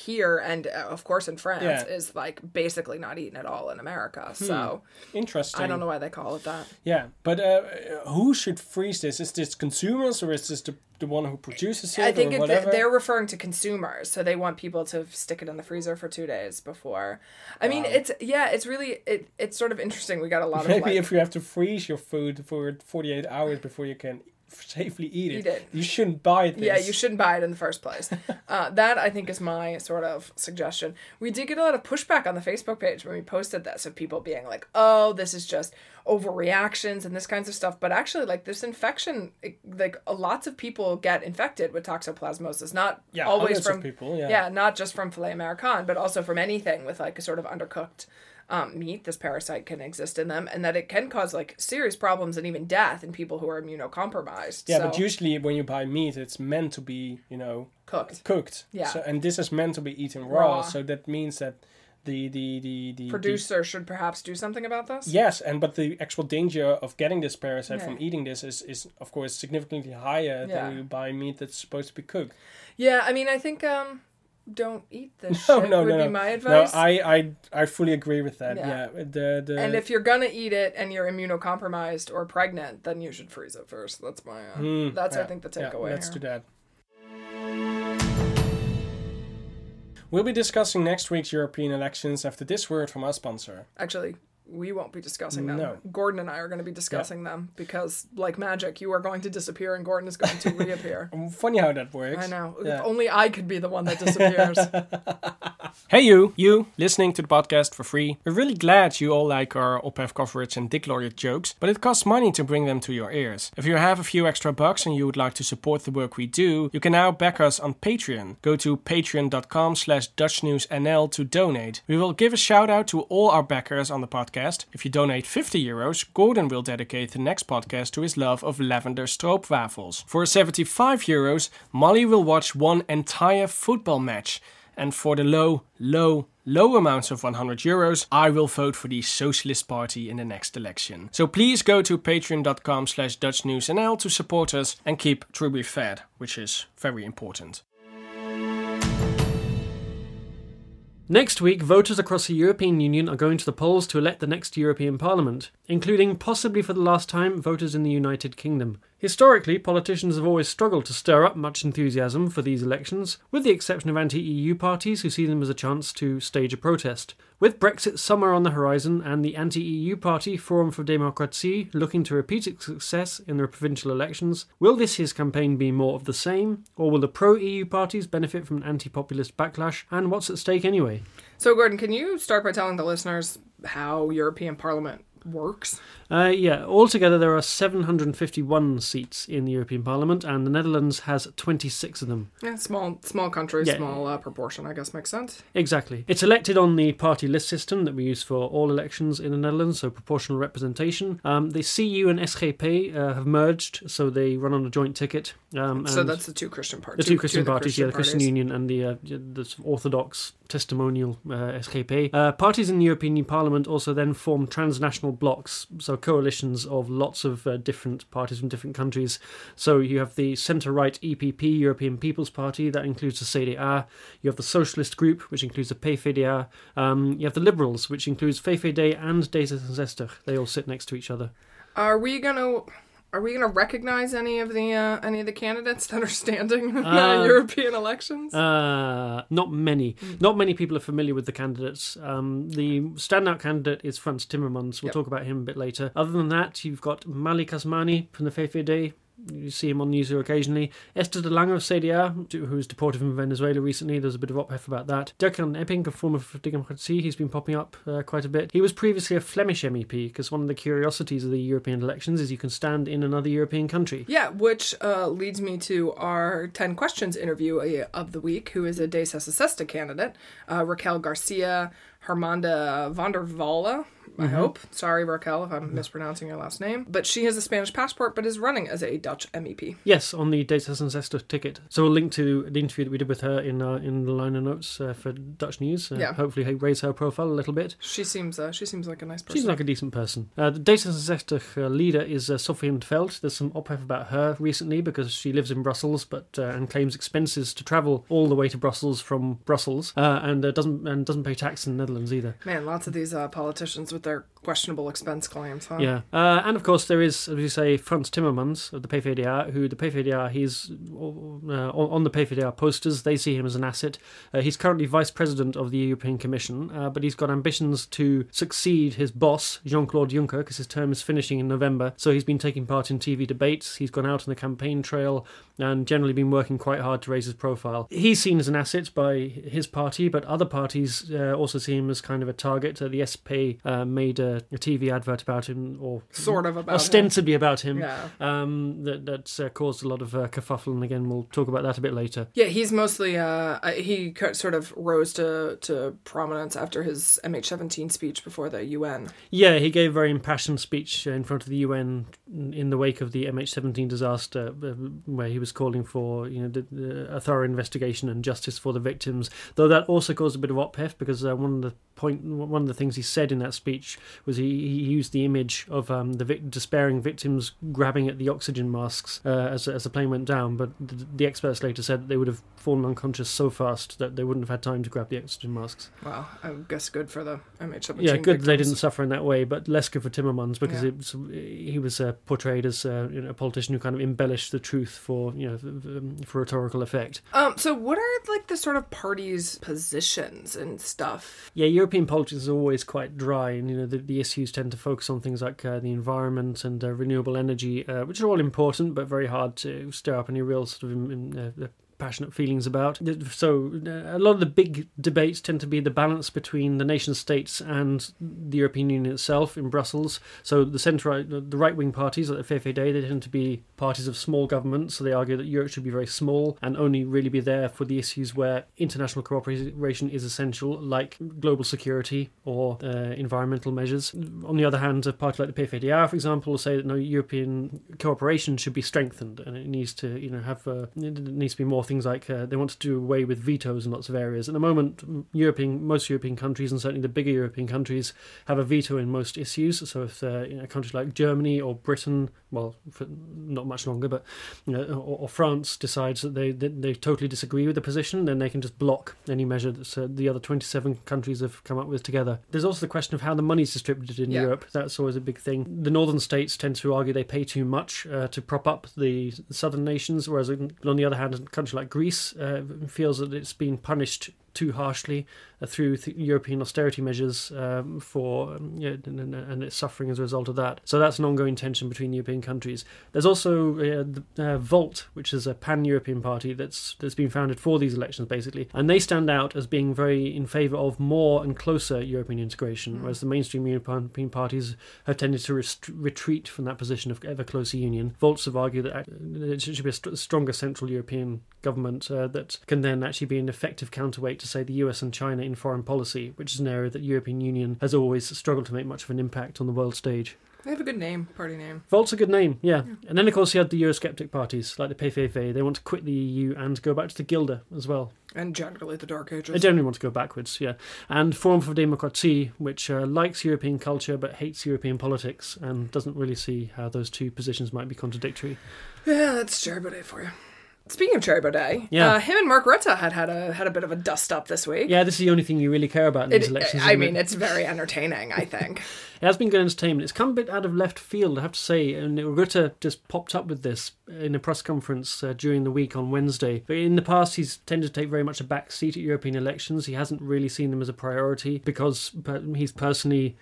here and uh, of course in France yeah. is like basically not eaten at all in America. So hmm. interesting. I don't know why they call it that. Yeah, but uh, who should freeze this? Is this consumers or is this the the one who produces it? I think or it, they're referring to consumers, so they want people to stick it in the freezer for two days before. I wow. mean, it's yeah, it's really it, it's sort of interesting. We got a lot maybe of maybe like, if you have to freeze your food for forty-eight hours before you can safely eat it. You did. You shouldn't buy this. Yeah, you shouldn't buy it in the first place. uh, that, I think, is my sort of suggestion. We did get a lot of pushback on the Facebook page when we posted this, of people being like, oh, this is just overreactions and this kinds of stuff. But actually, like, this infection, it, like, uh, lots of people get infected with toxoplasmosis. Not yeah, always from... people, yeah. yeah, not just from filet American, but also from anything with, like, a sort of undercooked... Um, meat, this parasite can exist in them, and that it can cause like serious problems and even death in people who are immunocompromised. Yeah, so. But usually when you buy meat, it's meant to be, you know, cooked. Cooked. Yeah. So, and this is meant to be eaten raw. raw. So that means that the the the, the producer the, should perhaps do something about this. Yes, and but the actual danger of getting this parasite yeah. from eating this is is of course significantly higher yeah. than you buy meat that's supposed to be cooked. Yeah, I mean, I think. Um, Don't eat this no, shit no, would no, be no. my advice. No, I, I, I fully agree with that. Yeah. yeah. The, the... And if you're going to eat it and you're immunocompromised or pregnant, then you should freeze it first. That's my, uh, mm, that's yeah, I think the takeaway. Yeah, let's here. do that. We'll be discussing next week's European elections after this word from our sponsor. Actually, we won't be discussing them. No. Gordon and I are going to be discussing yeah. them because, like magic, you are going to disappear and Gordon is going to reappear. Funny how that works. I know. Yeah. If only I could be the one that disappears. Hey, you, you, listening to the podcast for free. We're really glad you all like our op-ed coverage and Dick Lawyer jokes, but it costs money to bring them to your ears. If you have a few extra bucks and you would like to support the work we do, you can now back us on Patreon. Go to patreon.com slash DutchNewsNL to donate. We will give a shout out to all our backers on the podcast. If you donate fifty euros, Gordon will dedicate the next podcast to his love of lavender stroopwafels. For seventy-five euros, Molly will watch one entire football match. And for the low, low, low amounts of one hundred euros, I will vote for the Socialist Party in the next election. So please go to patreon.com slash DutchNewsNL to support us and keep Truby fed, which is very important. Next week, voters across the European Union are going to the polls to elect the next European Parliament, including, possibly for the last time, voters in the United Kingdom. Historically, politicians have always struggled to stir up much enthusiasm for these elections, with the exception of anti-E U parties who see them as a chance to stage a protest. With Brexit somewhere on the horizon and the anti-E U party Forum for Democracy looking to repeat its success in the provincial elections, will this year's campaign be more of the same, or will the pro-E U parties benefit from an anti-populist backlash, and what's at stake anyway? So Gordon, can you start by telling the listeners how European Parliament works? Uh, yeah, altogether there are seven hundred fifty-one seats in the European Parliament, and the Netherlands has twenty-six of them. Yeah, small small country, yeah. small uh, proportion, I guess makes sense. Exactly. It's elected on the party list system that we use for all elections in the Netherlands, so proportional representation. Um, the C U and S G P uh, have merged, so they run on a joint ticket. Um, so that's the two Christian parties. The two Christian two parties, the Christian yeah, the Christian parties. Union and the, uh, the Orthodox testimonial uh, S G P. Uh, parties in the European Parliament also then form transnational blocs, so coalitions of lots of uh, different parties from different countries. So you have the centre-right E P P, European People's Party, that includes the C D A. You have the Socialist Group, which includes the PvdA. Um, you have the Liberals, which includes V V D and D sixty-six. They all sit next to each other. Are we going to... Are we going to recognize any of the uh, any of the candidates that are standing in uh, the European elections? Uh, not many. Mm. Not many people are familiar with the candidates. Um, the standout candidate is Frans Timmermans. We'll yep. talk about him a bit later. Other than that, you've got Molly Quell from the V V D. You see him on news here occasionally. Esther de Lange of C D A, who was deported from Venezuela recently. There's a bit of op-ed about that. Dirk-Jan Epping of Forum for Democracy. He's been popping up uh, quite a bit. He was previously a Flemish M E P, because one of the curiosities of the European elections is you can stand in another European country. Yeah, which uh, leads me to our ten Questions interviewee of the week, who is a D sixty-six candidate, uh, Raquel Garcia Hermanda van der Valle. I mm-hmm. hope. Sorry, Raquel, if I'm mispronouncing your last name. But she has a Spanish passport, but is running as a Dutch M E P. Yes, on the D sixty-six ticket. So we'll link to the interview that we did with her in uh, in the liner notes uh, for Dutch News. Uh, yeah. Hopefully raise her profile a little bit. She seems uh, she seems like a nice person. She's like a decent person. Uh, the D sixty-six uh, leader is uh, Sophie in 't Veld. There's some op-ed about her recently because she lives in Brussels but uh, and claims expenses to travel all the way to Brussels from Brussels uh, and uh, doesn't and doesn't pay tax in the Netherlands either. Man, lots of these uh, politicians with with their questionable expense claims, huh? Yeah. Uh, and of course there is, as you say, Frans Timmermans of the PvdA, who the PvdA, he's uh, on the PvdA posters, they see him as an asset. Uh, he's currently Vice President of the European Commission, uh, but he's got ambitions to succeed his boss, Jean-Claude Juncker, because his term is finishing in November. So he's been taking part in T V debates, he's gone out on the campaign trail, and generally been working quite hard to raise his profile. He's seen as an asset by his party, but other parties uh, also see him as kind of a target. Uh, the S P uh, made a A T V advert about him, or sort of about ostensibly him. about him, yeah. um, that that's uh, caused a lot of uh, kerfuffle, and again we'll talk about that a bit later. Yeah, he's mostly uh, he sort of rose to, to prominence after his M H seventeen speech before the U N. Yeah, he gave a very impassioned speech in front of the U N in the wake of the M H seventeen disaster, where he was calling for you know the, the, a thorough investigation and justice for the victims. Though that also caused a bit of ophef, because uh, one of the point one of the things he said in that speech was he, he used the image of um, the vic- despairing victims grabbing at the oxygen masks uh, as, as the plane went down, but the, the experts later said that they would have fallen unconscious so fast that they wouldn't have had time to grab the oxygen masks. Wow, I guess good for the M H seventeen Yeah, good victims. They didn't suffer in that way, but less good for Timmermans, because yeah. it was, he was uh, portrayed as uh, you know, a politician who kind of embellished the truth for, you know, for, for rhetorical effect. Um, so what are like the sort of party's positions and stuff? Yeah, European politics is always quite dry, and you know, the The issues tend to focus on things like uh, the environment and uh, renewable energy, uh, which are all important, but very hard to stir up any real sort of in, in, uh, passionate feelings about. So uh, a lot of the big debates tend to be the balance between the nation states and the European Union itself in Brussels. So the centre, the right-wing parties like the V V D, they tend to be parties of small governments, so they argue that Europe should be very small and only really be there for the issues where international cooperation is essential, like global security or uh, environmental measures. On the other hand, a party like the P V D A, for example, will say that no, European cooperation should be strengthened, and it needs to, you know, have uh, it needs to be more things like uh, they want to do away with vetoes in lots of areas. At the moment, European, most European countries, and certainly the bigger European countries, have a veto in most issues. So if uh, you know, a country like Germany or Britain, well, for not much longer, but you know, or, or France decides that they, they they totally disagree with the position, then they can just block any measure that uh, the other twenty-seven countries have come up with together. There's also the question of how the money's distributed in yeah. Europe. That's always a big thing. The northern states tend to argue they pay too much uh, to prop up the southern nations, whereas on the other hand, a country like Like Greece uh, feels that it's been punished too harshly uh, through th- European austerity measures um, for um, yeah, and, and, and it's suffering as a result of that. So that's an ongoing tension between European countries. There's also uh, the, uh, Volt, which is a pan-European party that's that's been founded for these elections, basically, and they stand out as being very in favour of more and closer European integration, mm. whereas the mainstream European parties have tended to rest- retreat from that position of ever closer union. Volts have argued that there should be a st- stronger central European government uh, that can then actually be an effective counterweight to say the U S and China in foreign policy, which is an area that the European Union has always struggled to make much of an impact on the world stage. They have a good name, party name. Volt's a good name, yeah. yeah. And then, of course, you had the Eurosceptic parties, like the P V V. They want to quit the E U and go back to the Gilde as well. And generally the Dark Ages. They generally want to go backwards, yeah. And Forum for Democracy, which uh, likes European culture but hates European politics and doesn't really see how those two positions might be contradictory. Yeah, that's Thierry Baudet for you. Speaking of Thierry Baudet, yeah. uh, him and Mark Rutte had had a had a bit of a dust-up this week. Yeah, this is the only thing you really care about in it, these elections. I mean, it? it's very entertaining, I think. It has been good entertainment. It's come a bit out of left field, I have to say, and Rutte just popped up with this in a press conference uh, during the week on Wednesday. But in the past, he's tended to take very much a back seat at European elections. He hasn't really seen them as a priority because he's personally...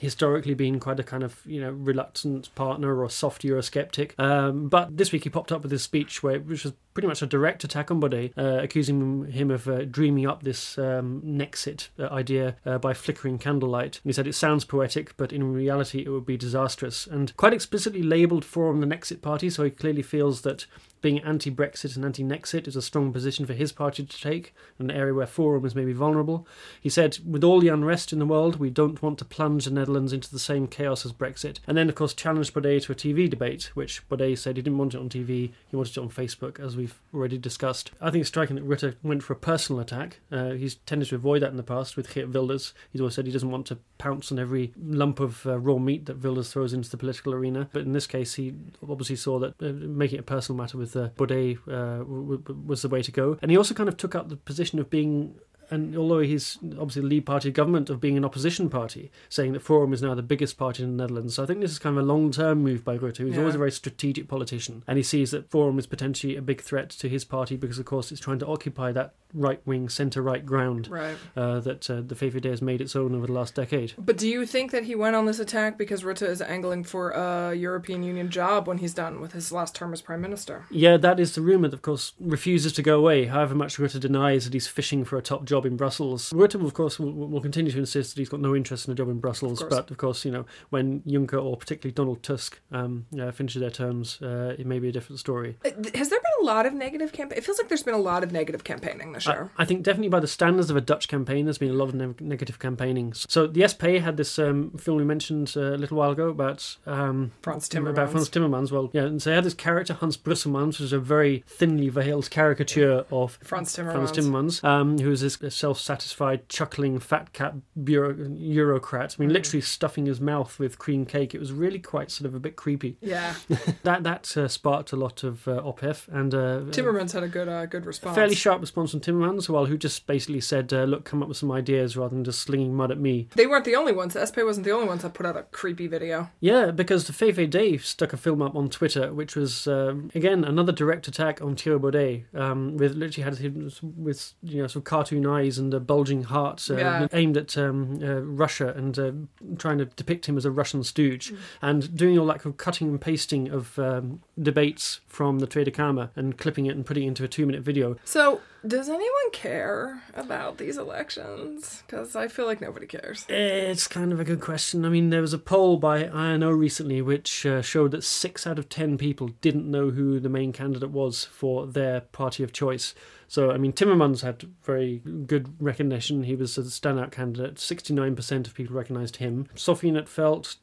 historically been quite a kind of, you know, reluctant partner or soft Eurosceptic. Um, but this week he popped up with his speech, where which was pretty much a direct attack on Baudet, uh, accusing him of uh, dreaming up this um, Nexit uh, idea uh, by flickering candlelight. And he said it sounds poetic, but in reality it would be disastrous. And quite explicitly labelled Forum the Nexit party, so he clearly feels that being anti-Brexit and anti-Nexit is a strong position for his party to take, an area where Forum is maybe vulnerable. He said, with all the unrest in the world, we don't want to plunge the Netherlands into the same chaos as Brexit. And then, of course, challenged Baudet to a T V debate, which Baudet said he didn't want it on T V, he wanted it on Facebook, as we've already discussed. I think it's striking that Rutte went for a personal attack. Uh, he's tended to avoid that in the past with Geert Wilders. He's always said he doesn't want to pounce on every lump of uh, raw meat that Wilders throws into the political arena. But in this case, he obviously saw that uh, making it a personal matter with Uh, Baudet uh, w- w- was the way to go. And he also kind of took up the position of being and although he's obviously the Lead Party government of being an opposition party, saying that Forum is now the biggest party in the Netherlands. So I think this is kind of a long-term move by Rutte, who's yeah. always a very strategic politician, and he sees that Forum is potentially a big threat to his party because, of course, it's trying to occupy that right-wing, centre-right ground right. uh, that uh, the V V D has made its own over the last decade. But do you think that he went on this attack because Rutte is angling for a European Union job when he's done with his last term as Prime Minister? Yeah, that is the rumour that, of course, refuses to go away, however much Rutte denies that he's fishing for a top job in Brussels. Rutte, of course, will, will continue to insist that he's got no interest in a job in Brussels, of but, of course, you know, when Juncker or particularly Donald Tusk um, uh, finishes their terms, uh, it may be a different story. Has there been a lot of negative campaigning? It feels like there's been a lot of negative campaigning this year. I, I think definitely by the standards of a Dutch campaign, there's been a lot of ne- negative campaigning. So the S P had this um, film we mentioned uh, a little while ago about um, Frans Timmermans. About Frans Timmermans. Well, yeah, and so they had this character, Hans Brusselmans, which is a very thinly veiled caricature of Frans Timmermans, Frans Timmermans um, who is this self-satisfied, chuckling, fat cat bureau- Eurocrat. I mean, mm. literally stuffing his mouth with cream cake. It was really quite sort of a bit creepy. Yeah. that that uh, sparked a lot of uh, op-ef. And, uh, Timmermans had a good uh, good response. Fairly sharp response from Timmermans, well, who just basically said, uh, look, come up with some ideas rather than just slinging mud at me. They weren't the only ones. The S P wasn't the only ones that put out a creepy video. Yeah, because the V V D stuck a film up on Twitter, which was, um, again, another direct attack on Thierry Baudet, um, with literally had him with, you know, sort of cartoon eyes and a bulging heart uh, yeah. aimed at um, uh, Russia and uh, trying to depict him as a Russian stooge mm. and doing all that cutting and pasting of um, debates from the Tweede Kamer and clipping it and putting it into a two-minute video. So does anyone care about these elections? Because I feel like nobody cares. It's kind of a good question. I mean, there was a poll by I N O recently which uh, showed that six out of ten people didn't know who the main candidate was for their party of choice. So, I mean, Timmermans had very good recognition. He was a standout candidate. sixty-nine percent of people recognised him. Sophie Netveld,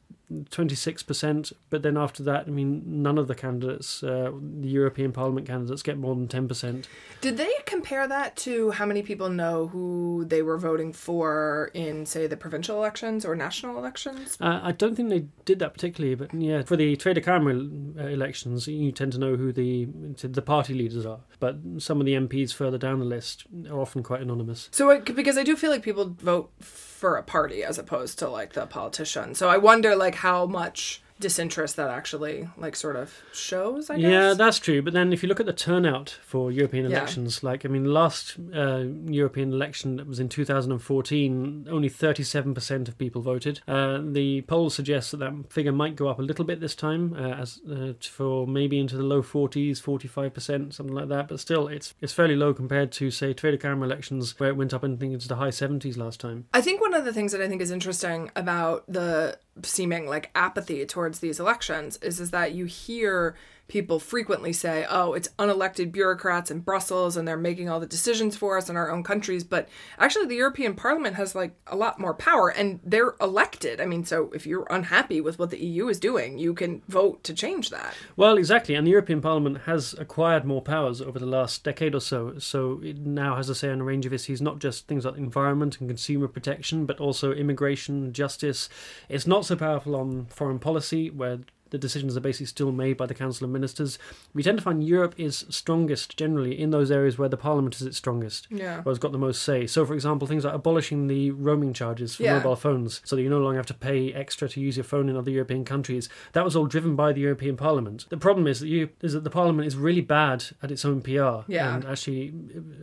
twenty-six percent. But then after that, I mean, none of the candidates, uh, the European Parliament candidates, get more than ten percent. Did they compare that to how many people know who they were voting for in, say, the provincial elections or national elections? Uh, I don't think they did that particularly. But, yeah, for the Tweede Kamer elections, you tend to know who the, the party leaders are. But some of the M Ps further down the list are often quite anonymous. So, it, because I do feel like people vote for a party as opposed to like the politician. So I wonder like how much disinterest that actually like sort of shows, I guess. Yeah, that's true. But then if you look at the turnout for European elections, yeah. like, I mean, last uh, European election that was in two thousand fourteen, only thirty-seven percent of people voted. Uh, the poll suggests that that figure might go up a little bit this time, uh, as uh, for maybe into the low forties, forty-five percent, something like that. But still, it's it's fairly low compared to, say, Tweede Kamer elections, where it went up and into the high seventies last time. I think one of the things that I think is interesting about the seeming like apathy towards these elections is is that you hear people frequently say, oh, it's unelected bureaucrats in Brussels and they're making all the decisions for us in our own countries. But actually the European Parliament has like a lot more power and they're elected. I mean, so if you're unhappy with what the E U is doing, you can vote to change that. Well, exactly. And the European Parliament has acquired more powers over the last decade or so. So it now has a say on a range of issues, not just things like environment and consumer protection, but also immigration, justice. It's not so powerful on foreign policy, where the decisions are basically still made by the Council of Ministers. We tend to find Europe is strongest generally in those areas where the Parliament is its strongest, yeah. where it's got the most say. So, for example, things like abolishing the roaming charges for yeah. mobile phones so that you no longer have to pay extra to use your phone in other European countries. That was all driven by the European Parliament. The problem is that, you, is that the Parliament is really bad at its own P R yeah. and actually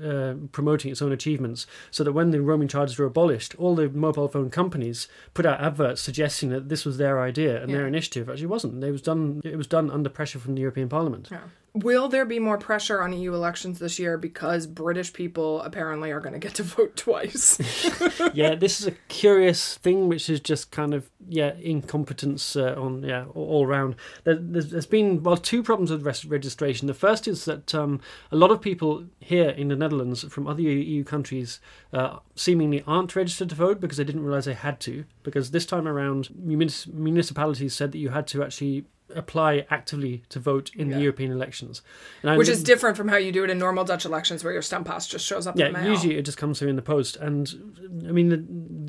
uh, promoting its own achievements, so that when the roaming charges were abolished, all the mobile phone companies put out adverts suggesting that this was their idea and yeah. their initiative. Actually, it wasn't. It was done, it was done under pressure from the European Parliament. Yeah. Will there be more pressure on E U elections this year because British people apparently are going to get to vote twice? Yeah, this is a curious thing, which is just kind of, yeah, incompetence uh, on yeah all around. There, there's, there's been, well, two problems with rest- registration. The first is that um, a lot of people here in the Netherlands from other E U countries uh, seemingly aren't registered to vote because they didn't realise they had to, because this time around munis- municipalities said that you had to actually apply actively to vote in yeah. the European elections. And Which I mean, is different from how you do it in normal Dutch elections where your stempas just shows up yeah, in the mail. Yeah, usually it just comes through in the post. And, I mean, the,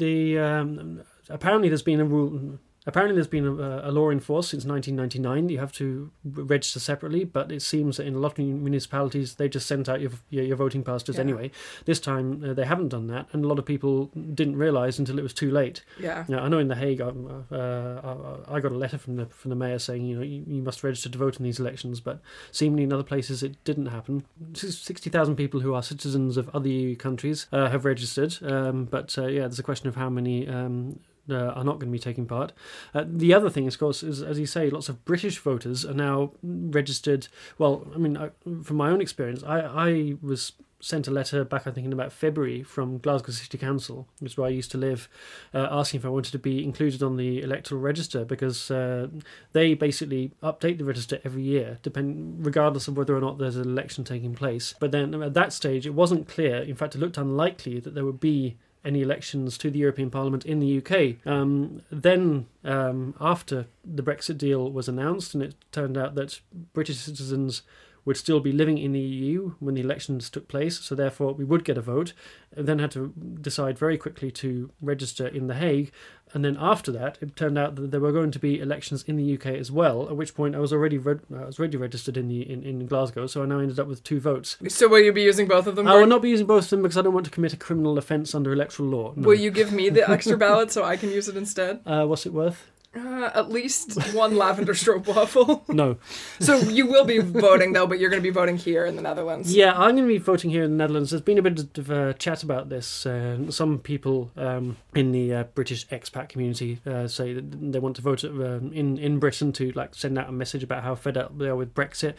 the um, apparently there's been a rule Apparently there's been a, a law in force since nineteen ninety-nine that you have to register separately, but it seems that in a lot of municipalities they just sent out your your, your voting pastas yeah. anyway. This time uh, they haven't done that, and a lot of people didn't realise until it was too late. Yeah. Now, I know in The Hague I, uh, I got a letter from the from the mayor saying, you know, you, you must register to vote in these elections, but seemingly in other places it didn't happen. sixty thousand people who are citizens of other E U countries uh, have registered, um, but uh, yeah, there's a question of how many... Um, Uh, are not going to be taking part. Uh, the other thing, of course, is, as you say, lots of British voters are now registered. Well, I mean, I, from my own experience, I, I was sent a letter back, I think, in about February from Glasgow City Council, which is where I used to live, uh, asking if I wanted to be included on the electoral register, because uh, they basically update the register every year, depend- regardless of whether or not there's an election taking place. But then at that stage, it wasn't clear. In fact, it looked unlikely that there would be any elections to the European Parliament in the U K. Um, then, um, after the Brexit deal was announced, and it turned out that British citizens would still be living in the E U when the elections took place, so therefore we would get a vote, and then had to decide very quickly to register in The Hague. And then after that, it turned out that there were going to be elections in the U K as well, at which point I was already re- I was already registered in, the, in, in Glasgow, so I now ended up with two votes. So will you be using both of them? I will not be using both of them because I don't want to commit a criminal offence under electoral law. No. Will you give me the extra ballot so I can use it instead? Uh, what's it worth? Uh, at least one lavender strobe waffle. No. So you will be voting, though, but you're going to be voting here in the Netherlands. Yeah, I'm going to be voting here in the Netherlands. There's been a bit of uh, chat about this. Uh, some people um, in the uh, British expat community uh, say that they want to vote um, in, in Britain to like send out a message about how fed up they are with Brexit.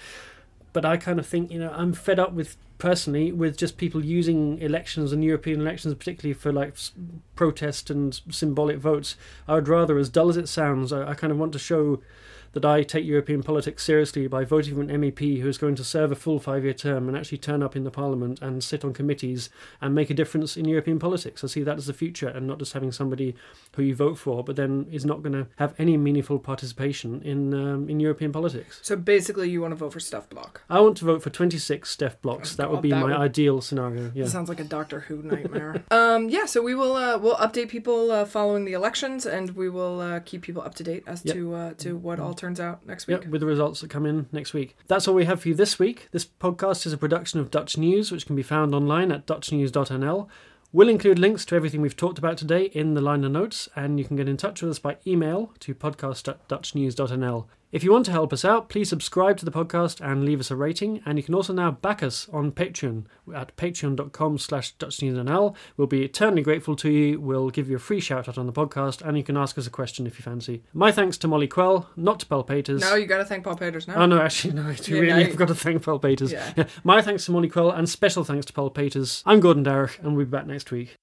But I kind of think, you know, I'm fed up with, personally, with just people using elections and European elections, particularly for like s- protest and symbolic votes. I would rather, as dull as it sounds, I, I kind of want to show that I take European politics seriously by voting for an M E P who is going to serve a full five-year term and actually turn up in the Parliament and sit on committees and make a difference in European politics. I see that as the future, and not just having somebody who you vote for but then is not going to have any meaningful participation in um, in European politics. So basically you want to vote for Stef Blok? I want to vote for twenty-six Stef Bloks. Oh, that God, would be that my would... ideal scenario. Yeah. That sounds like a Doctor Who nightmare. um, yeah, so we will uh, we'll update people uh, following the elections, and we will uh, keep people up to date as yep. to uh, to what all turns out next week. Yep, with the results that come in next week. That's all we have for you this week. This podcast is a production of Dutch News, which can be found online at dutch news dot n l. We'll include links to everything we've talked about today in the liner notes, and you can get in touch with us by email to podcast at dutch news dot n l. If you want to help us out, please subscribe to the podcast and leave us a rating, and you can also now back us on Patreon at patreon dot com slash dutch news n l. We'll be eternally grateful to you. We'll give you a free shout-out on the podcast, and you can ask us a question if you fancy. My thanks to Molly Quell, not to Paul Peters. No, you got to thank Paul Peters now. Oh, no, actually, no, I do yeah, really. I've you... got to thank Paul Peters. Yeah. Yeah. My thanks to Molly Quell, and special thanks to Paul Peters. I'm Gordon Darragh, and we'll be back next week.